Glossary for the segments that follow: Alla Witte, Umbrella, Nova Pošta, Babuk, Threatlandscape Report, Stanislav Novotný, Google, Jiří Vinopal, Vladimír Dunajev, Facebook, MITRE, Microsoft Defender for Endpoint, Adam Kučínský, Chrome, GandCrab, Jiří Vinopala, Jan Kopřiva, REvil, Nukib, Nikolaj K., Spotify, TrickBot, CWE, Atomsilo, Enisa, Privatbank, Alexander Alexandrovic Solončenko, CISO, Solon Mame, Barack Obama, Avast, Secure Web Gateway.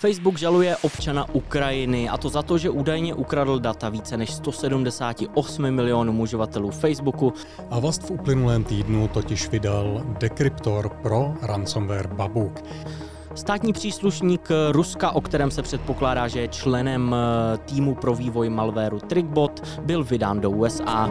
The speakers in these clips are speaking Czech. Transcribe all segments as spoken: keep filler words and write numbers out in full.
Facebook žaluje občana Ukrajiny, a to za to, že údajně ukradl data více než sto sedmdesáti osmi milionům uživatelů Facebooku. A Avast v uplynulém týdnu totiž vydal dekryptor pro ransomware Babuk. Státní příslušník Ruska, o kterém se předpokládá, že je členem týmu pro vývoj malvéru TrickBot, byl vydán do U S A.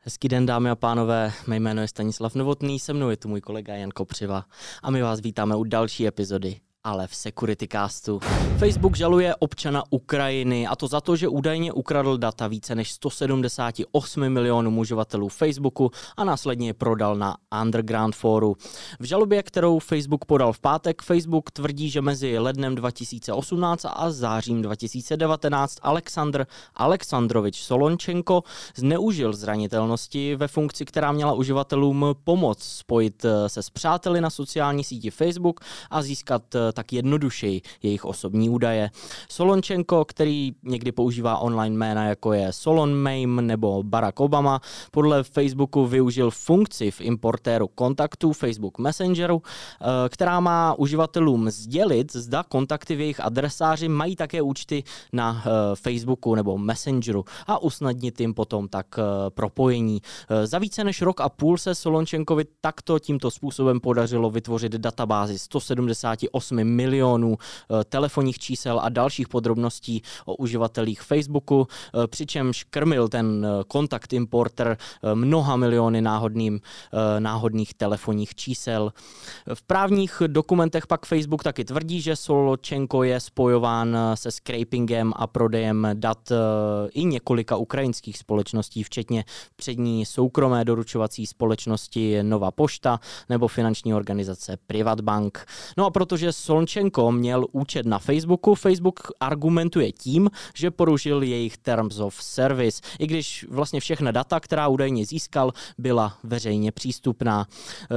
Hezký den, dámy a pánové, mé jméno je Stanislav Novotný, se mnou je tu můj kolega Jan Kopřiva a my vás vítáme u další epizody Ale v Securitycastu. Facebook žaluje občana Ukrajiny, a to za to, že údajně ukradl data více než sto sedmdesáti osmi milionům uživatelů Facebooku a následně je prodal na Underground fóru. V žalobě, kterou Facebook podal v pátek, Facebook tvrdí, že mezi lednem dva tisíce osmnáct a zářím dva tisíce devatenáct Alexander Alexandrovic Solončenko zneužil zranitelnosti ve funkci, která měla uživatelům pomoct spojit se s přáteli na sociální síti Facebook a získat tak jednodušeji jejich osobní údaje. Solončenko, který někdy používá online jména jako je Solon Mame nebo Barack Obama, podle Facebooku využil funkci v importéru kontaktů Facebook Messengeru, která má uživatelům sdělit, zda kontakty v jejich adresáři mají také účty na Facebooku nebo Messengeru a usnadnit jim potom tak propojení. Za více než rok a půl se Solončenkovi takto tímto způsobem podařilo vytvořit databázi sto sedmdesáti osmi milionů telefonních čísel a dalších podrobností o uživatelích Facebooku, přičemž krmil ten kontakt importer mnoha miliony náhodným, náhodných telefonních čísel. V právních dokumentech pak Facebook taky tvrdí, že Solončenko je spojován se scrapingem a prodejem dat i několika ukrajinských společností, včetně přední soukromé doručovací společnosti Nova Pošta nebo finanční organizace Privatbank. No a protože že Solončenko měl účet na Facebooku, Facebook argumentuje tím, že porušil jejich Terms of Service, i když vlastně všechna data, která údajně získal, byla veřejně přístupná.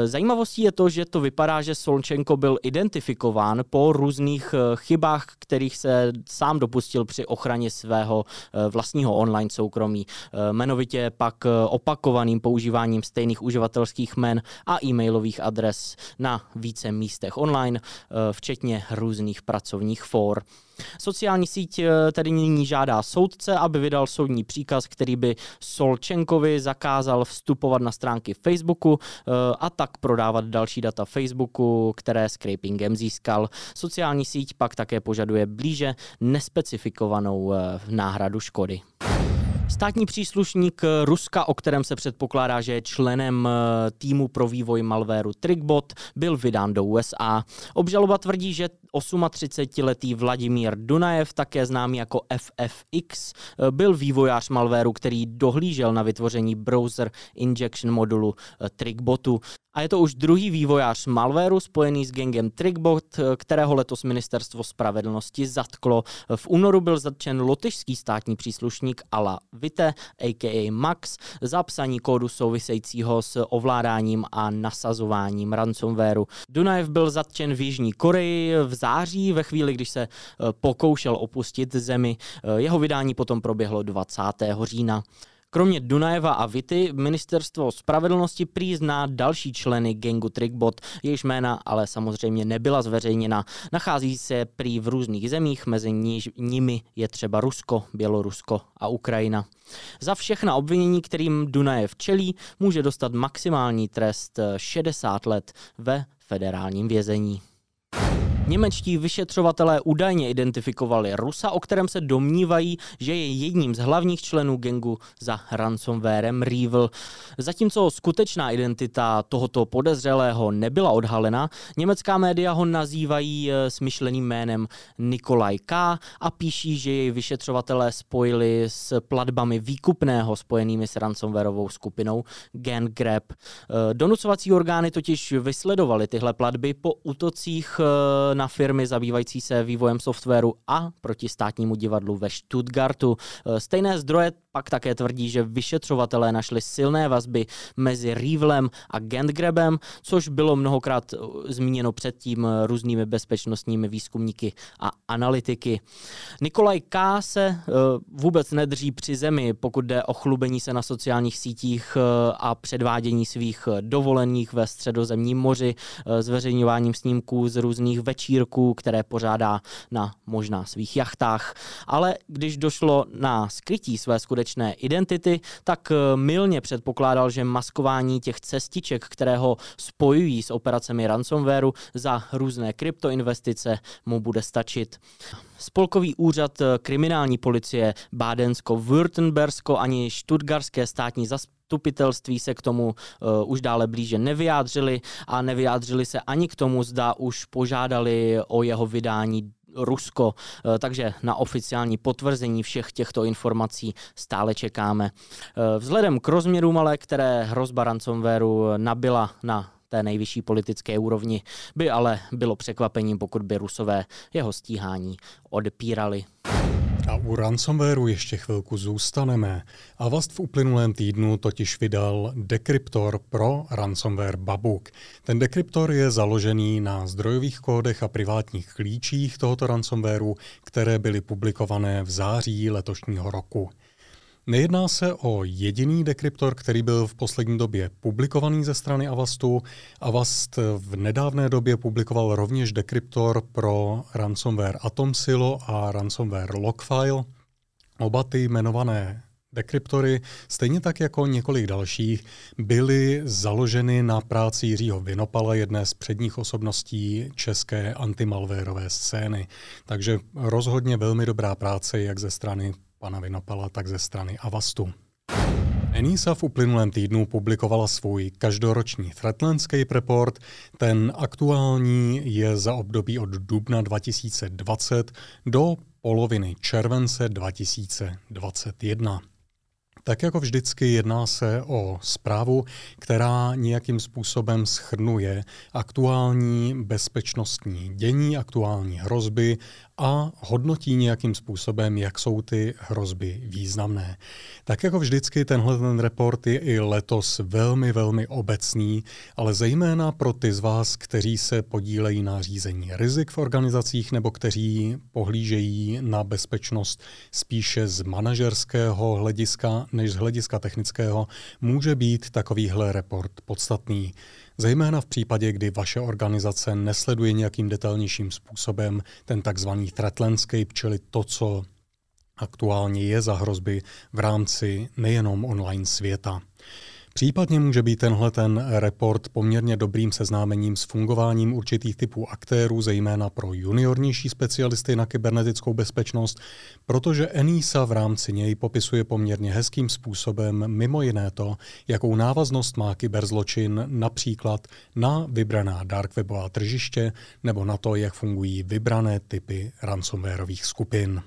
Zajímavostí je to, že to vypadá, že Solončenko byl identifikován po různých chybách, kterých se sám dopustil při ochraně svého vlastního online soukromí. Jmenovitě pak opakovaným používáním stejných uživatelských jmen a e-mailových adres na více místech online, včetně různých pracovních fór. Sociální síť tedy nyní žádá soudce, aby vydal soudní příkaz, který by Solončenkovi zakázal vstupovat na stránky Facebooku a tak prodávat další data Facebooku, které scrapingem získal. Sociální síť pak také požaduje blíže nespecifikovanou náhradu škody. Státní příslušník Ruska, o kterém se předpokládá, že je členem týmu pro vývoj malvéru TrickBot, byl vydán do U S A. Obžaloba tvrdí, že třicetiosmiletý Vladimír Dunajev, také známý jako F F X, byl vývojář malvéru, který dohlížel na vytvoření browser injection modulu TrickBotu. A je to už druhý vývojář malvéru spojený s gengem TrickBot, kterého letos ministerstvo spravedlnosti zatklo. V únoru byl zatčen lotyšský státní příslušník Alla Witte, a k a. Max, za psaní kódu souvisejícího s ovládáním a nasazováním ransomwareu. Dunajev byl zatčen v Jižní Koreji v září, ve chvíli, když se pokoušel opustit zemi. Jeho vydání potom proběhlo dvacátého října. Kromě Dunajeva a Witty ministerstvo spravedlnosti prý zná další členy gangu TrickBot, jejichž jména ale samozřejmě nebyla zveřejněna. Nachází se prý v různých zemích, mezi nimi je třeba Rusko, Bělorusko a Ukrajina. Za všechna obvinění, kterým Dunajev čelí, může dostat maximální trest šedesát let ve federálním vězení. Němečtí vyšetřovatelé údajně identifikovali Rusa, o kterém se domnívají, že je jedním z hlavních členů gangu za ransomwarem REvil. Zatímco skutečná identita tohoto podezřelého nebyla odhalena, německá média ho nazývají smyšleným jménem Nikolaj K. a píší, že jej vyšetřovatelé spojili s platbami výkupného spojenými s ransomwareovou skupinou GandCrab. Donucovací orgány totiž vysledovaly tyhle platby po útocích na firmy zabývající se vývojem softwaru a proti státnímu divadlu ve Stuttgartu. Stejné zdroje Pak také tvrdí, že vyšetřovatelé našli silné vazby mezi REvilem a GandCrabem, což bylo mnohokrát zmíněno předtím různými bezpečnostními výzkumníky a analytiky. Nikolaj K. se vůbec nedrží při zemi, pokud jde o chlubení se na sociálních sítích a předvádění svých dovolených ve Středozemním moři, zveřejňováním snímků z různých večírků, které pořádá na možná svých jachtách. Ale když došlo na skrytí své skutečné identity, tak mylně předpokládal, že maskování těch cestiček, které ho spojují s operacemi ransomwareu za různé kryptoinvestice, mu bude stačit. Spolkový úřad kriminální policie Bádensko-Württembersko ani Stuttgartské státní zastupitelství se k tomu uh, už dále blíže nevyjádřili a nevyjádřili se ani k tomu, zda už požádali o jeho vydání Rusko, takže na oficiální potvrzení všech těchto informací stále čekáme. Vzhledem k rozměrům, ale které hrozba ransomwareu nabyla na té nejvyšší politické úrovni, by ale bylo překvapením, pokud by Rusové jeho stíhání odpírali. A u ransomwareu ještě chvilku zůstaneme. Avast v uplynulém týdnu totiž vydal dekryptor pro ransomware Babuk. Ten dekryptor je založený na zdrojových kódech a privátních klíčích tohoto ransomwareu, které byly publikované v září letošního roku. Nejedná se o jediný dekryptor, který byl v poslední době publikovaný ze strany Avastu. Avast v nedávné době publikoval rovněž dekryptor pro ransomware Atomsilo a ransomware Logfile. Oba ty jmenované dekryptory, stejně tak jako několik dalších, byly založeny na práci Jiřího Vinopala, jedné z předních osobností české antimalvérové scény. Takže rozhodně velmi dobrá práce jak ze strany pana Vinopala, tak ze strany Avastu. Enisa v uplynulém týdnu publikovala svůj každoroční Threatlandscape Report. Ten aktuální je za období od dubna dva tisíce dvacet do poloviny července dva tisíce dvacet jedna. Tak jako vždycky jedná se o zprávu, která nějakým způsobem shrnuje aktuální bezpečnostní dění, aktuální hrozby a hodnotí nějakým způsobem, jak jsou ty hrozby významné. Tak jako vždycky tenhle ten report je i letos velmi, velmi obecný, ale zejména pro ty z vás, kteří se podílejí na řízení rizik v organizacích nebo kteří pohlížejí na bezpečnost spíše z manažerského hlediska než z hlediska technického, může být takovýhle report podstatný. Zejména v případě, kdy vaše organizace nesleduje nějakým detailnějším způsobem ten takzvaný threat landscape, čili to, co aktuálně je za hrozby v rámci nejenom online světa. Případně může být tenhle ten report poměrně dobrým seznámením s fungováním určitých typů aktérů, zejména pro juniornější specialisty na kybernetickou bezpečnost, protože Enisa v rámci něj popisuje poměrně hezkým způsobem mimo jiné to, jakou návaznost má kyberzločin například na vybraná darkwebová tržiště nebo na to, jak fungují vybrané typy ransomwareových skupin.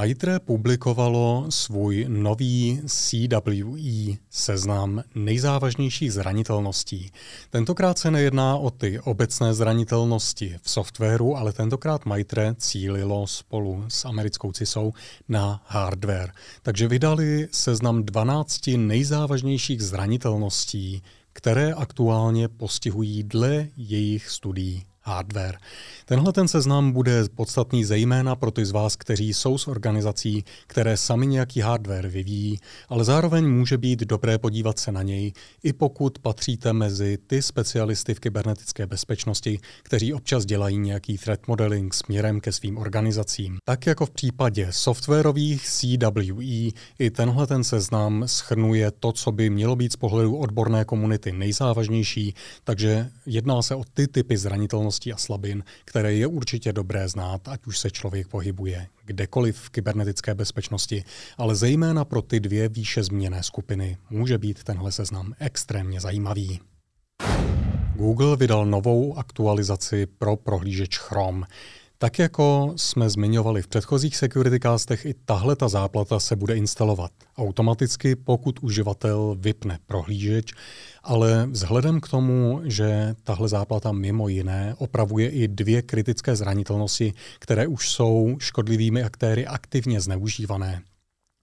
MITRE publikovalo svůj nový C W E seznam nejzávažnějších zranitelností. Tentokrát se nejedná o ty obecné zranitelnosti v softwaru, ale tentokrát MITRE cílilo spolu s americkou C I S O na hardware. Takže vydali seznam dvanácti nejzávažnějších zranitelností, které aktuálně postihují dle jejich studií hardware. Tenhle ten seznam bude podstatný zejména pro ty z vás, kteří jsou z organizací, které sami nějaký hardware vyvíjí, ale zároveň může být dobré podívat se na něj, i pokud patříte mezi ty specialisty v kybernetické bezpečnosti, kteří občas dělají nějaký threat modeling směrem ke svým organizacím. Tak jako v případě softwarových C W E, i tenhle ten seznam shrnuje to, co by mělo být z pohledu odborné komunity nejzávažnější, takže jedná se o ty typy zranitelnosti a slabin, které je určitě dobré znát, ať už se člověk pohybuje kdekoliv v kybernetické bezpečnosti, ale zejména pro ty dvě výše zmíněné skupiny může být tenhle seznam extrémně zajímavý. Google vydal novou aktualizaci pro prohlížeč Chrome. Tak jako jsme zmiňovali v předchozích securitycastech, i tahle ta záplata se bude instalovat automaticky, pokud uživatel vypne prohlížeč, ale vzhledem k tomu, že tahle záplata mimo jiné opravuje i dvě kritické zranitelnosti, které už jsou škodlivými aktéry aktivně zneužívané,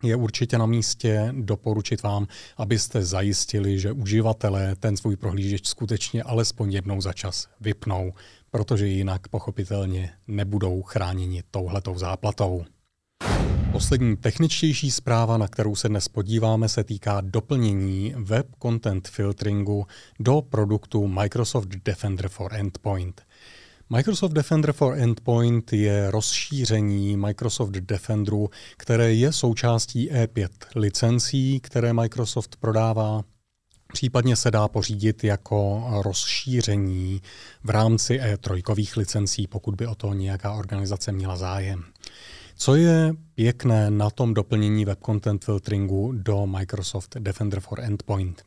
je určitě na místě doporučit vám, abyste zajistili, že uživatelé ten svůj prohlížeč skutečně alespoň jednou za čas vypnou, protože jinak pochopitelně nebudou chráněni touhletou záplatou. Poslední techničtější zpráva, na kterou se dnes podíváme, se týká doplnění web content filteringu do produktu Microsoft Defender for Endpoint. Microsoft Defender for Endpoint je rozšíření Microsoft Defenderu, které je součástí E pět licencí, které Microsoft prodává. Případně se dá pořídit jako rozšíření v rámci E tři licencí, pokud by o to nějaká organizace měla zájem. Co je pěkné na tom doplnění web content filteringu do Microsoft Defender for Endpoint?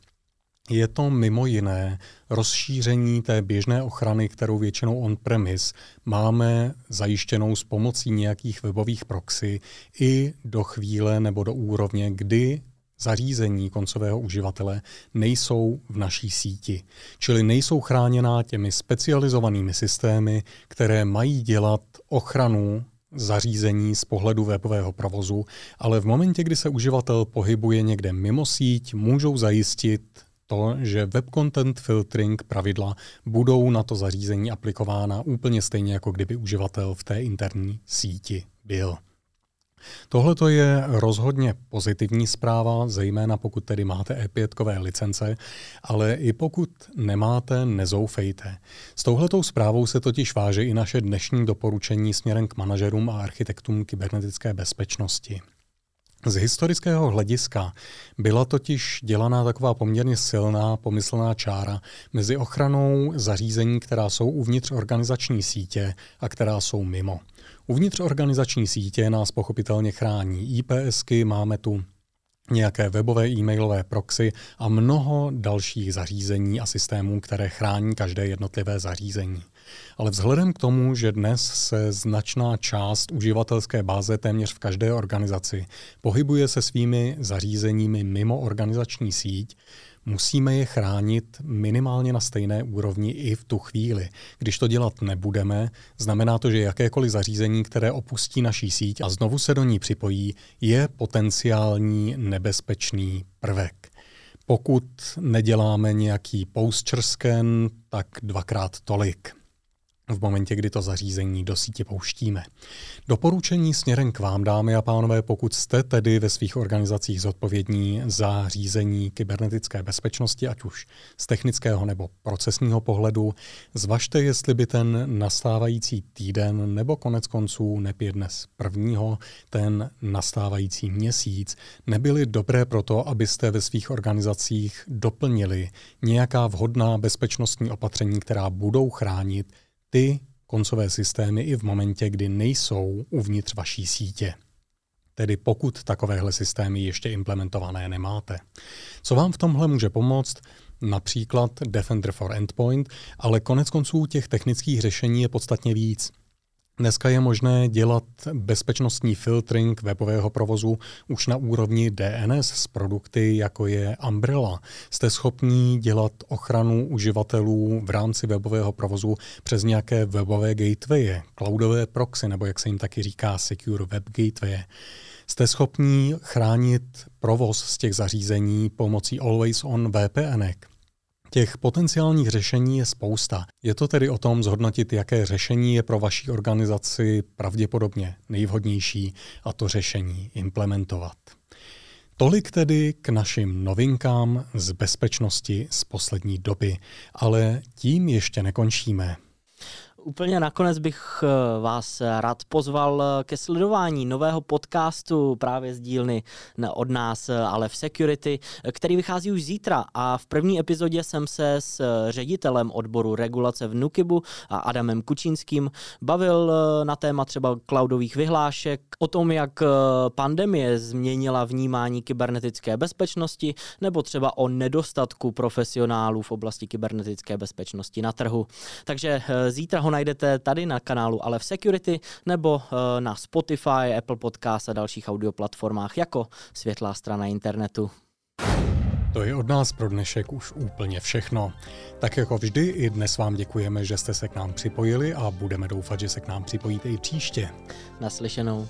Je to mimo jiné rozšíření té běžné ochrany, kterou většinou on-premise máme zajištěnou s pomocí nějakých webových proxy i do chvíle nebo do úrovně, kdy zařízení koncového uživatele nejsou v naší síti. Čili nejsou chráněná těmi specializovanými systémy, které mají dělat ochranu zařízení z pohledu webového provozu, ale v momentě, kdy se uživatel pohybuje někde mimo síť, můžou zajistit to, že web content filtering pravidla budou na to zařízení aplikována úplně stejně, jako kdyby uživatel v té interní síti byl. Tohle to je rozhodně pozitivní zpráva, zejména pokud tedy máte E pět licence, ale i pokud nemáte, nezoufejte. S touhletou zprávou se totiž váže i naše dnešní doporučení směrem k manažerům a architektům kybernetické bezpečnosti. Z historického hlediska byla totiž dělaná taková poměrně silná pomyslná čára mezi ochranou zařízení, která jsou uvnitř organizační sítě a která jsou mimo. Uvnitř organizační sítě nás pochopitelně chrání I P esky, máme tu nějaké webové e-mailové proxy a mnoho dalších zařízení a systémů, které chrání každé jednotlivé zařízení. Ale vzhledem k tomu, že dnes se značná část uživatelské báze téměř v každé organizaci pohybuje se svými zařízeními mimo organizační síť, musíme je chránit minimálně na stejné úrovni i v tu chvíli. Když to dělat nebudeme, znamená to, že jakékoliv zařízení, které opustí naší síť a znovu se do ní připojí, je potenciální nebezpečný prvek. Pokud neděláme nějaký posture scan, tak dvakrát tolik v momentě, kdy to zařízení do sítě pouštíme. Doporučení směrem k vám, dámy a pánové, pokud jste tedy ve svých organizacích zodpovědní za řízení kybernetické bezpečnosti, ať už z technického nebo procesního pohledu, zvažte, jestli by ten nastávající týden nebo konec konců nepět dnes prvního, ten nastávající měsíc nebyly dobré proto, abyste ve svých organizacích doplnili nějaká vhodná bezpečnostní opatření, která budou chránit ty koncové systémy i v momentě, kdy nejsou uvnitř vaší sítě. Tedy pokud takovéhle systémy ještě implementované nemáte. Co vám v tomhle může pomoct? Například Defender for Endpoint, ale konec konců těch technických řešení je podstatně víc. Dneska je možné dělat bezpečnostní filtering webového provozu už na úrovni D N S s produkty, jako je Umbrella. Jste schopní dělat ochranu uživatelů v rámci webového provozu přes nějaké webové gatewaye, cloudové proxy, nebo jak se jim taky říká Secure Web Gateway. Jste schopní chránit provoz z těch zařízení pomocí Always On V P N ek. Těch potenciálních řešení je spousta. Je to tedy o tom zhodnotit, jaké řešení je pro vaši organizaci pravděpodobně nejvhodnější a to řešení implementovat. Tolik tedy k našim novinkám z bezpečnosti z poslední doby, ale tím ještě nekončíme. Úplně nakonec bych vás rád pozval ke sledování nového podcastu právě z dílny od nás, ale v Security, který vychází už zítra a v první epizodě jsem se s ředitelem odboru regulace v Nukibu a Adamem Kučínským bavil na téma třeba cloudových vyhlášek, o tom, jak pandemie změnila vnímání kybernetické bezpečnosti nebo třeba o nedostatku profesionálů v oblasti kybernetické bezpečnosti na trhu. Takže zítra ho najdete tady na kanálu Ale v Security nebo na Spotify, Apple Podcast a dalších audioplatformách jako Světlá strana internetu. To je od nás pro dnešek už úplně všechno. Tak jako vždy i dnes vám děkujeme, že jste se k nám připojili a budeme doufat, že se k nám připojíte i příště. Naslyšenou.